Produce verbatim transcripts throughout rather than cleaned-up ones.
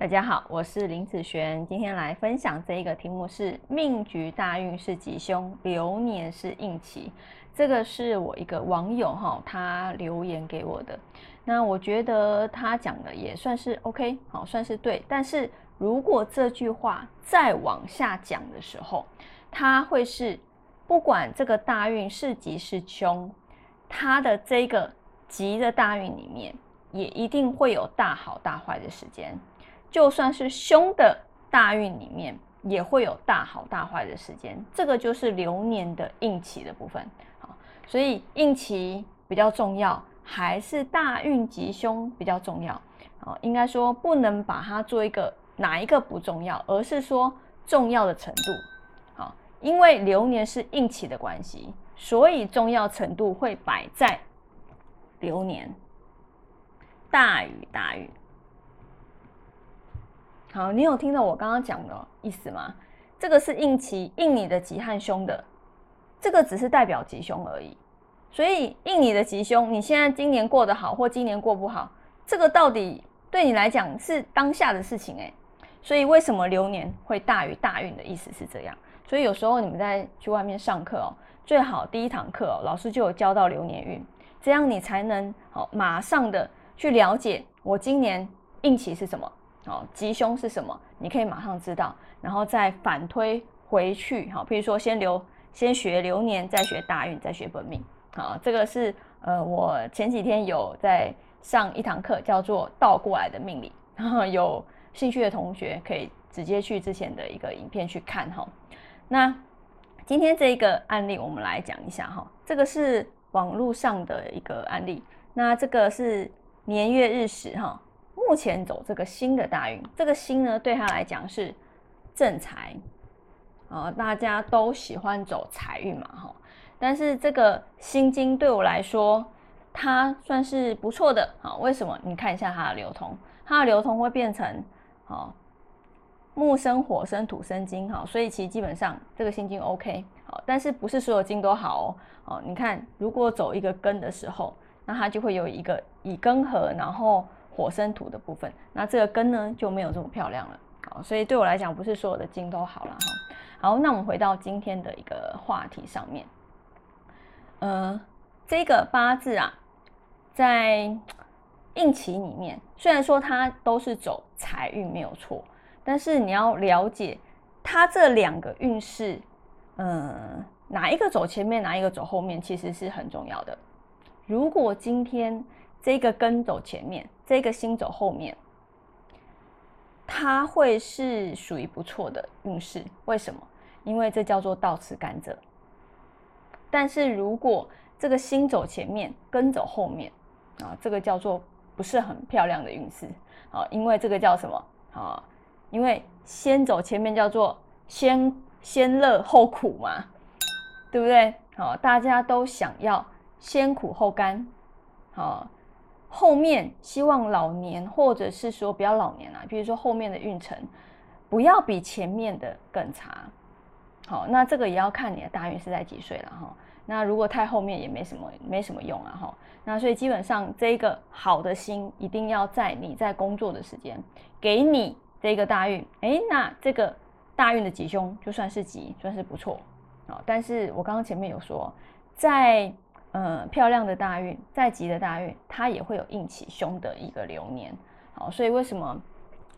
大家好，我是林子璇，今天来分享这一个题目是命局大运是吉凶，流年是应期。这个是我一个网友哈，他留言给我的。那我觉得他讲的也算是 OK， 好，算是对。但是如果这句话再往下讲的时候，他会是不管这个大运是吉是凶，他的这个吉的大运里面也一定会有大好大坏的时间。就算是凶的大运里面也会有大好大坏的时间，这个就是流年的应期的部分。好，所以应期比较重要还是大运吉凶比较重要？好，应该说不能把它做一个哪一个不重要，而是说重要的程度。好，因为流年是应期的关系，所以重要程度会摆在流年。大于大于好，你有听到我刚刚讲的意思吗？这个是应期，应你的吉和凶的，这个只是代表吉凶而已。所以应你的吉凶，你现在今年过得好或今年过不好，这个到底对你来讲是当下的事情欸。所以为什么流年会大于大运的意思是这样。所以有时候你们在去外面上课哦，最好第一堂课哦，老师就有教到流年运，这样你才能好马上的去了解我今年应期是什么。好，吉凶是什么？你可以马上知道，然后再反推回去。好，譬如说先留，先学流年，再学大运，再学本命。好，这个是呃，我前几天有在上一堂课，叫做倒过来的命理。有兴趣的同学可以直接去之前的一个影片去看哈。那今天这一个案例，我们来讲一下哈。这个是网络上的一个案例，那这个是年月日时哈。目前走这个新的大运，这个新呢对他来讲是正财、哦、大家都喜欢走财运嘛、哦、但是这个辛金对我来说它算是不错的、哦、为什么？你看一下它的流通，它的流通会变成、哦、木生火生土生金、哦、所以其实基本上这个辛金 OK、哦、但是不是所有金都好 哦, 哦你看如果走一个根的时候，那它就会有一个乙庚合，然后火生土的部分，那这个根呢就没有这么漂亮了。好，所以对我来讲不是所有的金都好啦。好，那我们回到今天的一个话题上面。呃这个八字啊在应期里面，虽然说它都是走财运没有错，但是你要了解它这两个运势呃哪一个走前面哪一个走后面其实是很重要的。如果今天这个根走前面，这个星走后面，它会是属于不错的运势。为什么？因为这叫做倒吃甘蔗。但是如果这个星走前面，根走后面，啊，这个叫做不是很漂亮的运势。啊，因为这个叫什么？啊，因为先走前面叫做先先乐后苦嘛，对不对？啊，大家都想要先苦后甘。啊。后面希望老年，或者是说不要老年啦、啊，比如说后面的运程不要比前面的更差。好，那这个也要看你的大运是在几岁了哈。那如果太后面也没什么没什么用啊哈。那所以基本上这个好的星一定要在你在工作的时间给你这个大运，哎、欸，那这个大运的吉凶就算是吉，算是不错。好，但是我刚刚前面有说在。呃、嗯，漂亮的大运，在吉的大运，它也会有应起凶的一个流年。好，所以为什么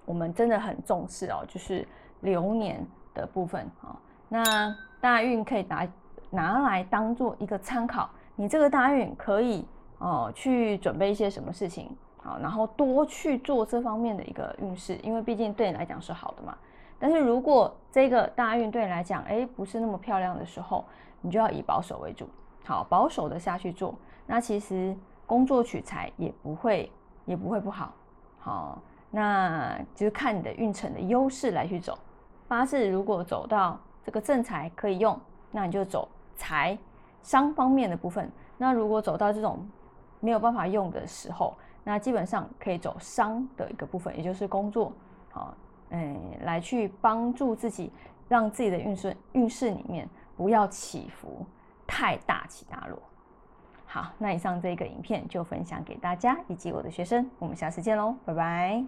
我们真的很重视哦，就是流年的部分啊。那大运可以拿拿来当做一个参考，你这个大运可以哦、呃、去准备一些什么事情，好，然后多去做这方面的一个运势，因为毕竟对你来讲是好的嘛。但是如果这个大运对你来讲，哎、欸，不是那么漂亮的时候，你就要以保守为主。好，保守的下去做，那其实工作取财也不会也不会不好。好，那就是看你的运程的优势来去走。八字如果走到这个正财可以用，那你就走财商方面的部分。那如果走到这种没有办法用的时候，那基本上可以走商的一个部分，也就是工作。好，嗯，来去帮助自己，让自己的运势运势里面不要起伏。太大起大落。好，那以上这个影片就分享给大家以及我的学生，我们下次见咯，拜拜。